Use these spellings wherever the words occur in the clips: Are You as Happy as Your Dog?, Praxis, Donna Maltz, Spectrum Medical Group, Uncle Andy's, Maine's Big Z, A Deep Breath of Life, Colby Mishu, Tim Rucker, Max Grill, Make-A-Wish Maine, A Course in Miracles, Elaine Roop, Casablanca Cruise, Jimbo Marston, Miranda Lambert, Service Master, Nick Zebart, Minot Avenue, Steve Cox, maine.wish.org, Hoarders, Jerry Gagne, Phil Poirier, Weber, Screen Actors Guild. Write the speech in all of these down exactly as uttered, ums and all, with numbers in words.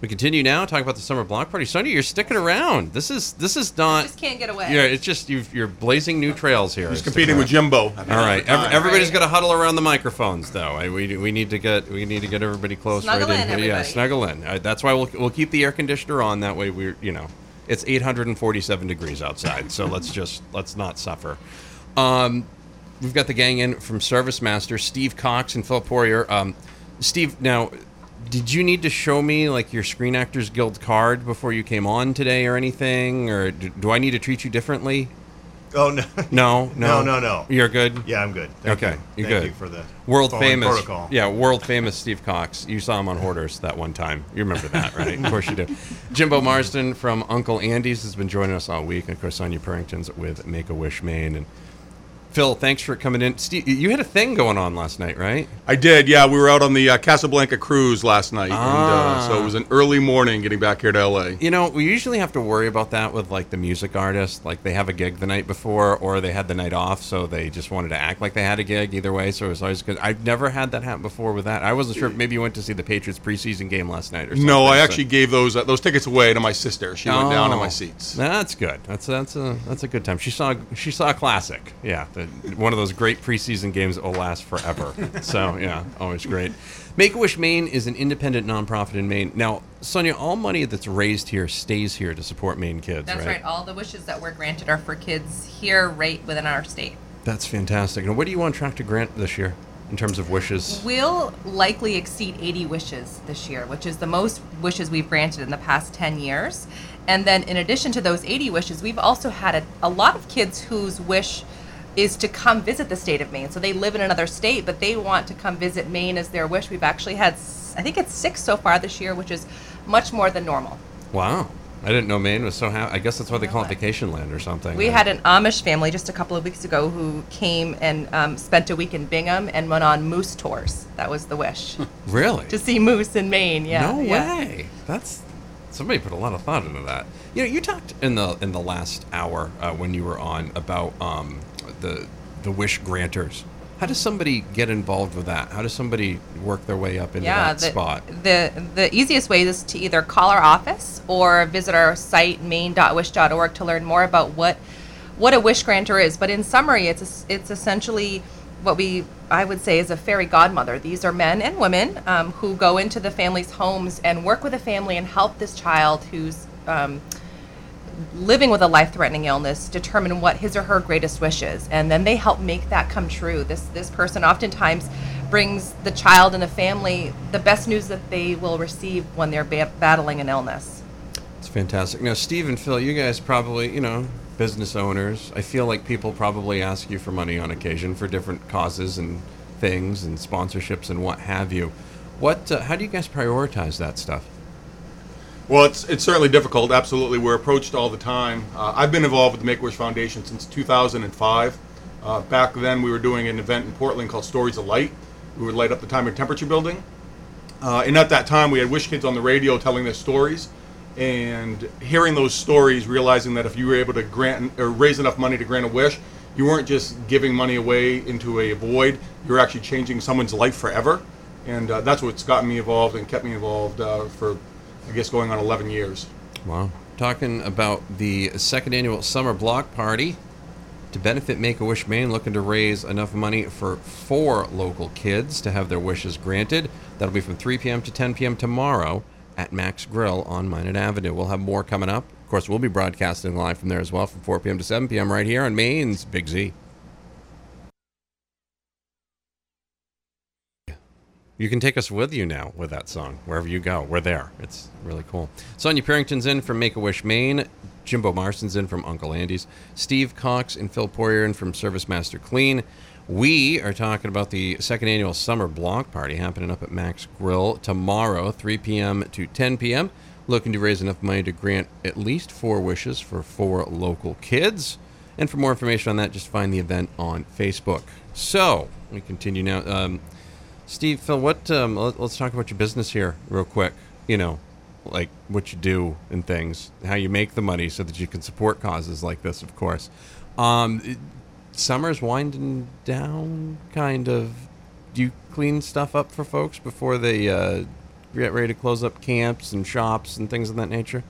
We continue now talking about the summer block party. Sonya, you're sticking around. This is this is not. You just can't get away. Yeah, it's just you've, you're blazing new trails here. He's competing with Jimbo. I mean, all right, every, everybody's right. Got to huddle around the microphones, though. I, we we need to get we need to get everybody close. Snuggle right in, in everybody. Yeah, snuggle in. Uh, that's why we'll we'll keep the air conditioner on. That way we're you know it's eight hundred forty-seven degrees outside, so let's just let's not suffer. Um, we've got the gang in from Service Master, Steve Cox and Phil Poirier. Um, Steve, now. Did you need to show me, like, your Screen Actors Guild card before you came on today or anything? Or do, do I need to treat you differently? Oh, no. No, no. No, no, no. You're good? Yeah, I'm good. Thank okay, you. you're Thank good. Thank you for the world famous protocol. Yeah, world famous Steve Cox. You saw him on Hoarders that one time. You remember that, right? Of course you do. Jimbo Marston from Uncle Andy's has been joining us all week. And, of course, Sonya Purington's with Make-A-Wish Maine. And Phil, thanks for coming in. Steve, you had a thing going on last night, right? I did, yeah. We were out on the uh, Casablanca Cruise last night. Ah. And, uh, so it was an early morning getting back here to L A. You know, we usually have to worry about that with, like, the music artists. Like, they have a gig the night before, or they had the night off, so they just wanted to act like they had a gig either way. So it was always good. I've never had that happen before with that. I wasn't sure if maybe you went to see the Patriots preseason game last night or something. No, I actually so. gave those uh, those tickets away to my sister. She oh. went down to my seats. That's good. That's that's a, that's a good time. She saw, she saw a classic, yeah. One of those great preseason games that will last forever. So, yeah, always great. Make-A-Wish Maine is an independent nonprofit in Maine. Now, Sonya, all money that's raised here stays here to support Maine kids, That's right? That's right. All the wishes that were granted are for kids here right within our state. That's fantastic. And what do you on track to grant this year in terms of wishes? We'll likely exceed eighty wishes this year, which is the most wishes we've granted in the past ten years. And then in addition to those eighty wishes, we've also had a, a lot of kids whose wish is to come visit the state of Maine. So they live in another state, but they want to come visit Maine as their wish. We've actually had, I think it's six so far this year, which is much more than normal. Wow. I didn't know Maine was so happy. I guess that's why they call it vacation land or something. We had an Amish family just a couple of weeks ago who came and um, spent a week in Bingham and went on moose tours. That was the wish. Really? To see moose in Maine, yeah. No yeah. way. That's... Somebody put a lot of thought into that. You know, you talked in the in the last hour uh, when you were on about um, the the wish granters. How does somebody get involved with that? How does somebody work their way up into yeah, that the, spot? The the easiest way is to either call our office or visit our site maine dot wish dot org to learn more about what what a wish granter is. But in summary, it's a, it's essentially what we I would say is a fairy godmother. These are men and women um, who go into the family's homes and work with a family and help this child who's um, living with a life-threatening illness determine what his or her greatest wish is, and then they help make that come true. This this person oftentimes brings the child and the family the best news that they will receive when they're ba- battling an illness. It's fantastic. Now, Steve and Phil, you guys probably, you know, business owners. I feel like people probably ask you for money on occasion for different causes and things and sponsorships and what have you. What? Uh, how do you guys prioritize that stuff? Well, it's it's certainly difficult. Absolutely, we're approached all the time. Uh, I've been involved with the Make-A-Wish Foundation since two thousand five. Uh, back then, we were doing an event in Portland called Stories of Light. We would light up the time and temperature building. Uh, and at that time, we had Wish Kids on the radio telling their stories. And hearing those stories, realizing that if you were able to grant or raise enough money to grant a wish, you weren't just giving money away into a void. You're actually changing someone's life forever, and uh, that's what's gotten me involved and kept me involved uh, for, I guess, going on eleven years. Wow! Talking about the second annual summer block party to benefit Make-A-Wish Maine, looking to raise enough money for four local kids to have their wishes granted. That'll be from three p.m. to ten p.m. tomorrow at Max Grill on Minot Avenue. We'll have more coming up. Of course, we'll be broadcasting live from there as well from four p.m. to seven p.m. right here on Maine's Big Z. You can take us with you now with that song. Wherever you go, we're there. It's really cool. Sonya Purington's in from Make-A-Wish Maine. Jimbo Marston's in from Uncle Andy's. Steve Cox and Phil Poirier in from Service Master Clean. We are talking about the second annual summer block party happening up at Max Grill tomorrow, three p m to ten p m Looking to raise enough money to grant at least four wishes for four local kids. And for more information on that, just find the event on Facebook. So we continue now. Um, Steve, Phil, what? Um, let's talk about your business here real quick. You know, like what you do and things, how you make the money so that you can support causes like this, of course. Um, it, summer's winding down, kind of. Do you clean stuff up for folks before they uh, get ready to close up camps and shops and things of that nature?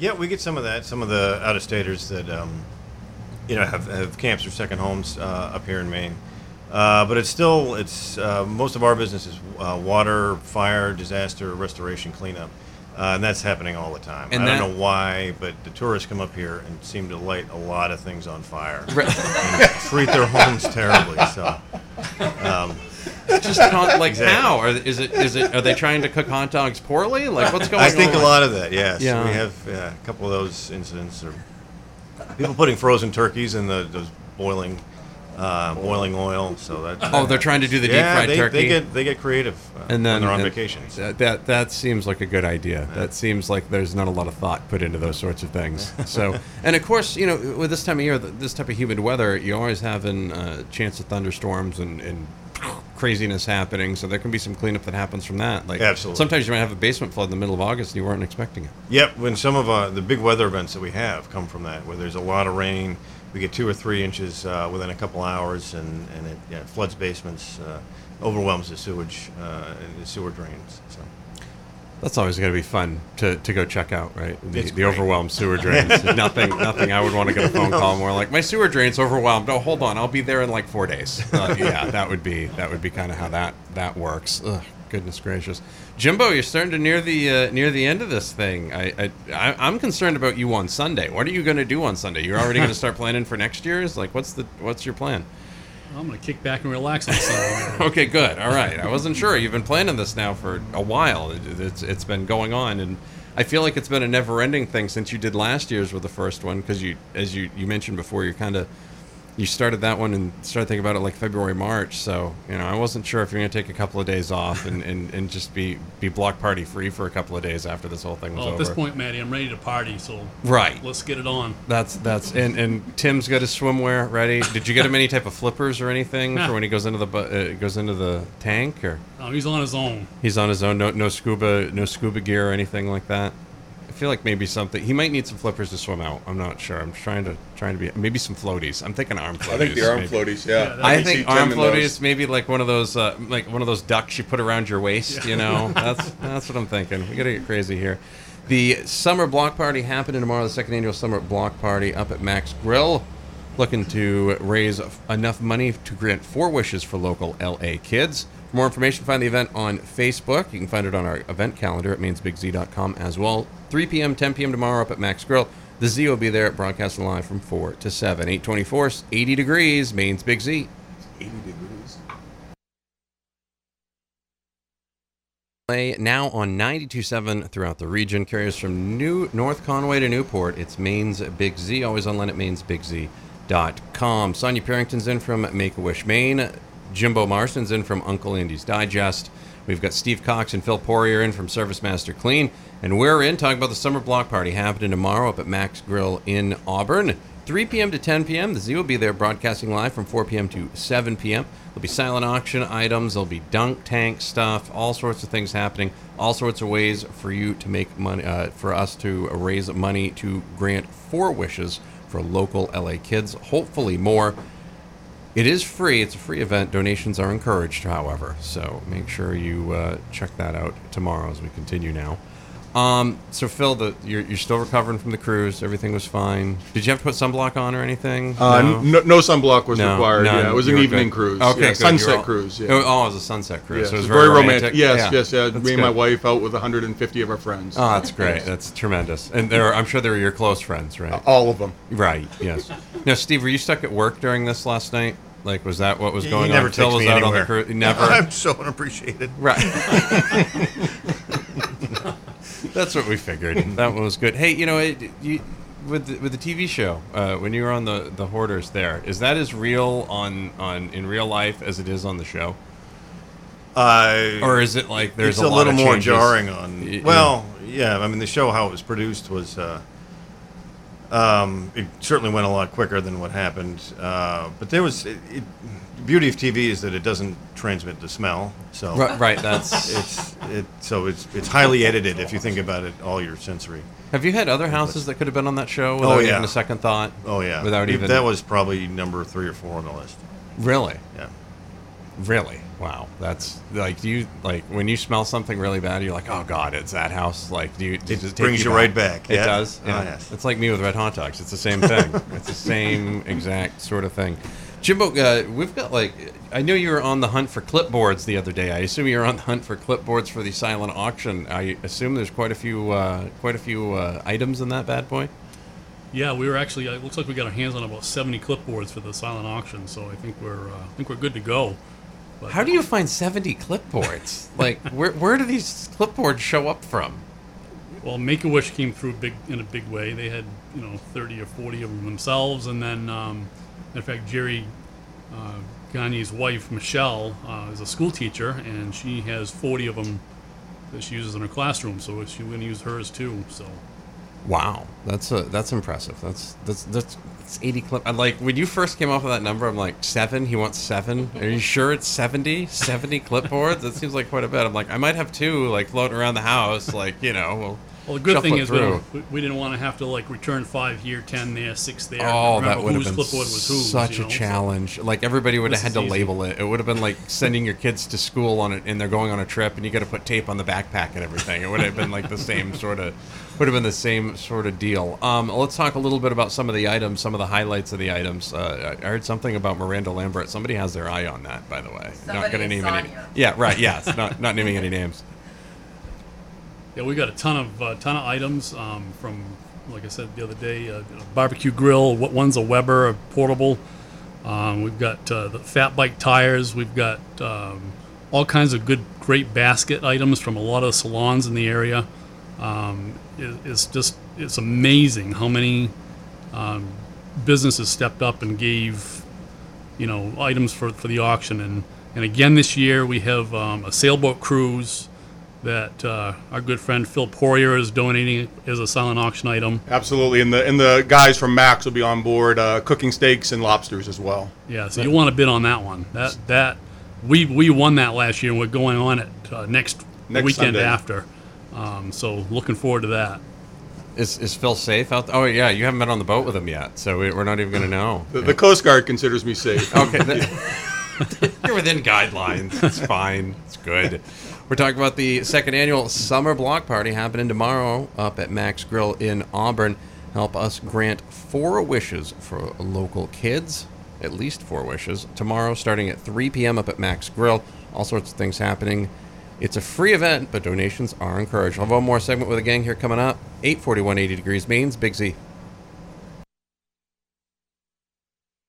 Yeah, we get some of that. Some of the out-of-staters that um, you know have, have camps or second homes uh, up here in Maine. Uh, but it's still, it's uh, most of our business is uh, water, fire, disaster, restoration, cleanup. Uh, and that's happening all the time. And I that, don't know why, but the tourists come up here and seem to light a lot of things on fire right. and treat their homes terribly. So, um, just con- like exactly. how are is it is it are they trying to cook hot dogs poorly? Like what's going on? I think on? a lot of that. Yes, yeah. We have uh, a couple of those incidents, or people putting frozen turkeys in the those boiling. Uh, boiling oil, so that. that oh, they're trying to do the deep yeah, fried they, turkey. They get they get creative uh, and then, when they're on vacation. That, that that seems like a good idea. Yeah. That seems like there's not a lot of thought put into those sorts of things. So, and of course, you know, with this time of year, this type of humid weather, you're always having a uh, chance of thunderstorms and, and craziness happening. So there can be some cleanup that happens from that. Like Absolutely. Sometimes you might have a basement flood in the middle of August and you weren't expecting it. Yep, when some of uh, the big weather events that we have come from that, where there's a lot of rain. We get two or three inches uh, within a couple hours, and, and it yeah, floods basements, uh, overwhelms the sewage uh, and the sewer drains. So that's always going to be fun to, to go check out, right? The, the overwhelmed sewer drains. nothing, nothing. I would want to get a phone no. call more like, my sewer drain's overwhelmed. Oh, hold on, I'll be there in like four days. Uh, yeah, that would be that would be kind of how that that works. Ugh, goodness gracious, Jimbo, you're starting to near the uh, near the end of this thing. I, I I'm concerned about you on Sunday. What are you going to do on Sunday? You're already going to start planning for next year's. Like, what's the what's your plan? I'm going to kick back and relax on Sunday. Okay, good. All right. I wasn't sure. You've been planning this now for a while. It, it's it's been going on, and I feel like it's been a never-ending thing since you did last year's with the first one, because you as you you mentioned before, you're kind of. You started that one and started thinking about it like February, March. So, you know, I wasn't sure if you're going to take a couple of days off and, and, and just be, be block party free for a couple of days after this whole thing was oh, over. At this point, Maddie, I'm ready to party, so right. let's get it on. That's that's and, and Tim's got his swimwear ready. Did you get him any type of flippers or anything for when he goes into the uh, goes into the tank? Or no, he's on his own. He's on his own. No no scuba no scuba gear or anything like that. I feel like maybe something. He might need some flippers to swim out. I'm not sure. I'm trying to trying to be maybe some floaties. I'm thinking arm floaties. I think the arm maybe. floaties. Yeah. yeah I think arm floaties. Maybe like one of those uh, like one of those ducks you put around your waist. Yeah. You know, that's that's what I'm thinking. We gotta get crazy here. The summer block party happening tomorrow. The second annual summer block party up at Max Grill, looking to raise enough money to grant four wishes for local L A kids. For more information, find the event on Facebook. You can find it on our event calendar at maines big z dot com as well. three p m, ten p m tomorrow up at Max Grill. The Z will be there broadcasting live from four to seven. eight twenty-four, eighty degrees, Maine's Big Z. eighty degrees. Now on ninety-two point seven throughout the region. Carriers from New North Conway to Newport. It's Maine's Big Z. Always online at maines big z dot com. Sonya Purington's in from Make-A-Wish Maine. Jimbo Marston's in from Uncle Andy's Digest. We've got Steve Cox and Phil Poirier in from Service Master Clean. And we're in talking about the summer block party happening tomorrow up at Max Grill in Auburn. three p m to ten p m The Z will be there broadcasting live from four p m to seven p m There'll be silent auction items. There'll be dunk tank stuff. All sorts of things happening. All sorts of ways for you to make money, uh, for us to raise money to grant four wishes for local L A kids. Hopefully more. It is free. It's a free event. Donations are encouraged, however. So make sure you uh, check that out tomorrow as we continue now. Um, so, Phil, the, you're, you're still recovering from the cruise. Everything was fine. Did you have to put sunblock on or anything? Uh, no? No, no sunblock was no, required. None. Yeah, it was you an evening good. cruise. Okay, yeah, sunset all, cruise. Yeah. Oh, it was a sunset cruise. Yeah, so it was very, very romantic. romantic. Yes, yeah. yes, yeah. That's me good. and my wife out with one hundred fifty of our friends. Oh, that's great. Yes. That's tremendous. And there, are, I'm sure they were your close friends, right? Uh, all of them. Right. Yes. Now, Steve, were you stuck at work during this last night? Like, was that what was going he never on? Phil was me out anywhere. on the cruise. Never. I'm so unappreciated. Right. That's what we figured. That one was good. Hey, you know, it, you, with the, with the T V show, uh, when you were on the the Hoarders, there is that as real on on in real life as it is on the show? Uh, or is it like there's a, a lot of changes? It's a little more jarring on. Well, yeah, I mean the show how it was produced was. Uh, Um, it certainly went a lot quicker than what happened, uh, but there was it, it, the beauty of T V is that it doesn't transmit the smell. So right, right that's it's it. So it's it's highly edited if you think about it. All your sensory. Have you had other houses that could have been on that show without oh, yeah. even a second thought? Oh yeah, without even that was probably number three or four on the list. Really? Yeah. Really? Wow. That's like do you like when you smell something really bad, you're like, oh god, it's that house. Like, do you? It just brings you, you right back. It yeah. does. Oh, yes. It's like me with red hot dogs. It's the same thing. It's the same exact sort of thing. Jimbo, uh, we've got like, I know you were on the hunt for clipboards the other day. I assume you were on the hunt for clipboards for the silent auction. I assume there's quite a few, uh, quite a few uh, items in that bad boy. Yeah, we were actually. It looks like we got our hands on about seventy clipboards for the silent auction. So I think we're, uh, I think we're good to go. But how do you find seventy clipboards? Like, where where do these clipboards show up from? Well, Make-A-Wish came through big in a big way. They had, you know, thirty or forty of them themselves. And then, um, in fact, Jerry uh, Gagne's wife, Michelle, uh, is a school teacher, and she has forty of them that she uses in her classroom. So she went to use hers, too. So. Wow, that's a, that's impressive. That's that's that's, that's eighty clip. I like when you first came off with that number. I'm like seven. He wants seven. Are you sure it's seventy? Seventy clipboards. That seems like quite a bit. I'm like, I might have two like floating around the house. Like you know. We'll well, the good thing is we, we didn't want to have to like return five here, ten there, six there. Oh, that would have been was whose, such you know? a challenge. So, like everybody would have had to easy. label it. It would have been like sending your kids to school on it, and they're going on a trip, and you got to put tape on the backpack and everything. It would have been like the same sort of. Would have been the same sort of deal. Um, let's talk a little bit about some of the items, some of the highlights of the items. Uh, I heard something about Miranda Lambert. Somebody has their eye on that, by the way. Somebody not going to name Sonya. any. Yeah, right. Yeah, it's not not naming any names. Yeah, we got a ton of uh, ton of items um, from, like I said the other day, uh, a barbecue grill. What one's a Weber, a portable. Um, we've got uh, the fat bike tires. We've got um, all kinds of good, great basket items from a lot of salons in the area. Um, it, it's just it's amazing how many um, businesses stepped up and gave you know items for, for the auction and and again this year we have um, a sailboat cruise that uh, our good friend Phil Poirier is donating as a silent auction item. Absolutely, and the and the guys from Max will be on board uh, cooking steaks and lobsters as well. Yeah, so you want to bid on that one. That that we we won that last year and we're going on it uh, next, next weekend Sunday. after. Um, so looking forward to that. Is is Phil safe out there? Oh, yeah, you haven't been on the boat with him yet, so we, we're not even going to know. The, yeah. the Coast Guard considers me safe. Okay. That, you're within guidelines. It's fine. It's good. We're talking about the second annual Summer Block Party happening tomorrow up at Max Grill in Auburn. Help us grant four wishes for local kids, at least four wishes, tomorrow starting at three p.m. up at Max Grill. All sorts of things happening. It's a free event, but donations are encouraged. I'll have one more segment with the gang here coming up. eight forty-one, eighty degrees, Maine's Big Z.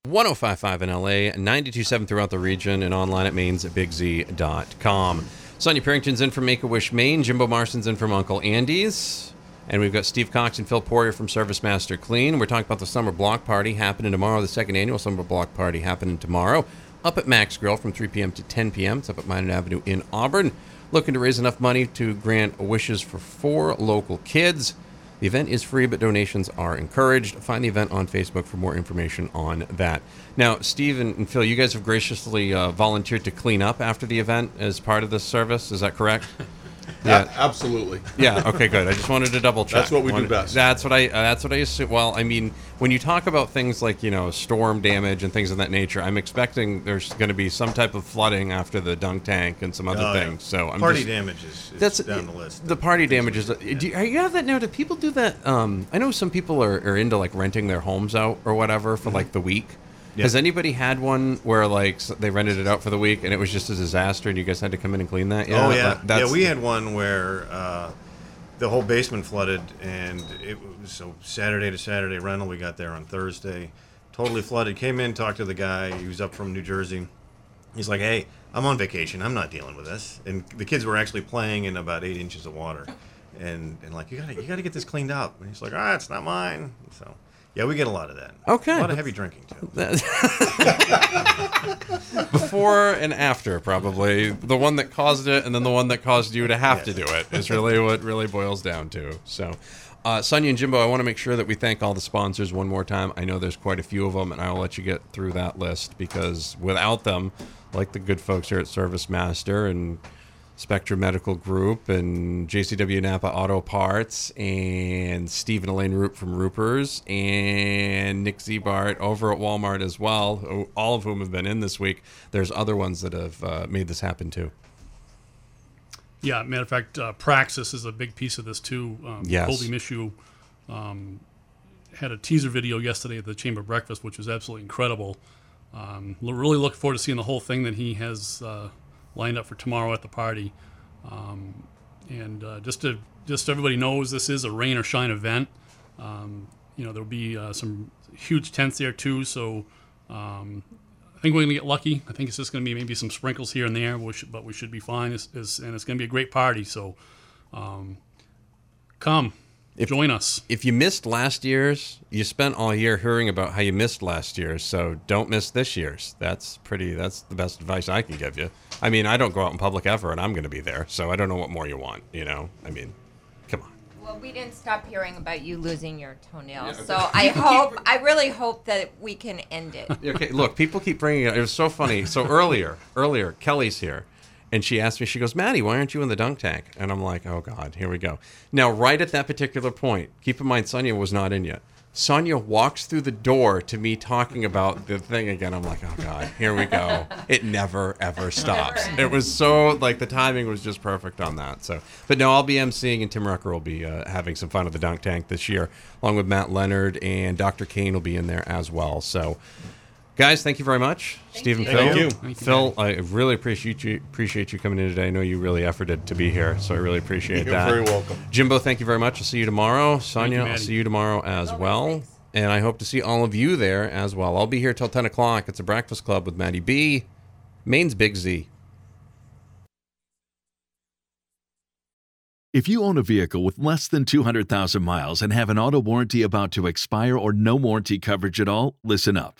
one oh five point five in L A, ninety-two point seven throughout the region, and online at maines big z dot com. Sonya Purington's in from Make-A-Wish Maine. Jimbo Marston's in from Uncle Andy's. And we've got Steve Cox and Phil Poirier from Service Master Clean. We're talking about the Summer Block Party happening tomorrow, the second annual Summer Block Party happening tomorrow. Up at Max Grill from three p.m. to ten p.m. It's up at Minot Avenue in Auburn. Looking to raise enough money to grant wishes for four local kids. The event is free, but donations are encouraged. Find the event on Facebook for more information on that. Now, Steve and Phil, you guys have graciously uh, volunteered to clean up after the event as part of this service. Is that correct? Yeah, yeah, absolutely. Yeah, okay, good. I just wanted to double check. That's what we wanted, do best. That's what I uh, that's what I assume. Well, I mean, when you talk about things like, you know, storm damage and things of that nature, I'm expecting there's going to be some type of flooding after the dunk tank and some other oh, things. Yeah. So I'm party just, damage is, is that's, down the list. The party damage is... Yeah. Do you, are you have that now? Do people do that? Um, I know some people are, are into, like, renting their homes out or whatever for, mm-hmm. like, the week. Yeah. Has anybody had one where like they rented it out for the week and it was just a disaster and you guys had to come in and clean that? Yeah, oh yeah, that, that's yeah. We had one where uh, the whole basement flooded and it was so Saturday to Saturday rental. We got there on Thursday, totally flooded. Came in, talked to the guy. He was up from New Jersey. He's like, "Hey, I'm on vacation. I'm not dealing with this." And the kids were actually playing in about eight inches of water. and and like you gotta you gotta get this cleaned up, and he's like, ah, it's not mine. So yeah, we get a lot of that. Okay, a lot of heavy drinking too. Before and after, probably the one that caused it, and then the one that caused you to have yes. to do it is really what really boils down to. So. Uh, Sonya and Jimbo, I want to make sure that we thank all the sponsors one more time. I know there's quite a few of them, and I'll let you get through that list because without them, like the good folks here at Service Master and Spectrum Medical Group and J C W Napa Auto Parts and Steve and Elaine Roop from Roopers and Nick Zebart over at Walmart as well, all of whom have been in this week. There's other ones that have uh, made this happen too. Yeah, matter of fact, uh, Praxis is a big piece of this too. Um, yes. Colby Mishu um, had a teaser video yesterday at the Chamber Breakfast, which was absolutely incredible. Um, really looking forward to seeing the whole thing that he has uh, lined up for tomorrow at the party. Um, and uh, just to just so everybody knows, this is a rain or shine event. Um, you know, there'll be uh, some huge tents there too. So um, I think we're going to get lucky. I think it's just going to be maybe some sprinkles here and there, but we should be fine. It's, it's, and it's going to be a great party. So um, come, if, join us. If you missed last year's, you spent all year hearing about how you missed last year's, so don't miss this year's. That's pretty. That's the best advice I can give you. I mean, I don't go out in public ever, and I'm going to be there, so I don't know what more you want, you know? I mean, come on. Well, we didn't stop hearing about you losing your toenail, yeah, okay. so I hope, I really hope that we can end it. Okay, look, people keep bringing it up. It was so funny. So earlier, earlier, Kelly's here, and she asked me, she goes, Maddie, why aren't you in the dunk tank? And I'm like, oh, God, here we go. Now, right at that particular point, keep in mind, Sonya was not in yet. Sonya walks through the door to me talking about the thing again. I'm like, oh, God, here we go. It never, ever stops. Never. It was so, like, the timing was just perfect on that. So, but no, I'll be emceeing, and Tim Rucker will be uh, having some fun at the Dunk Tank this year, along with Matt Leonard, and Doctor Kane will be in there as well. So, guys, thank you very much. Thank Steve you. and Phil. Thank you. Thank you. Phil, I really appreciate you, appreciate you coming in today. I know you really efforted to be here, so I really appreciate You're that. You're very welcome. Jimbo, thank you very much. I'll see you tomorrow. Sonya, you, I'll see you tomorrow as oh, well. Thanks. And I hope to see all of you there as well. I'll be here till ten o'clock. It's a breakfast club with Maddie B. Maine's Big Z. If you own a vehicle with less than two hundred thousand miles and have an auto warranty about to expire or no warranty coverage at all, listen up.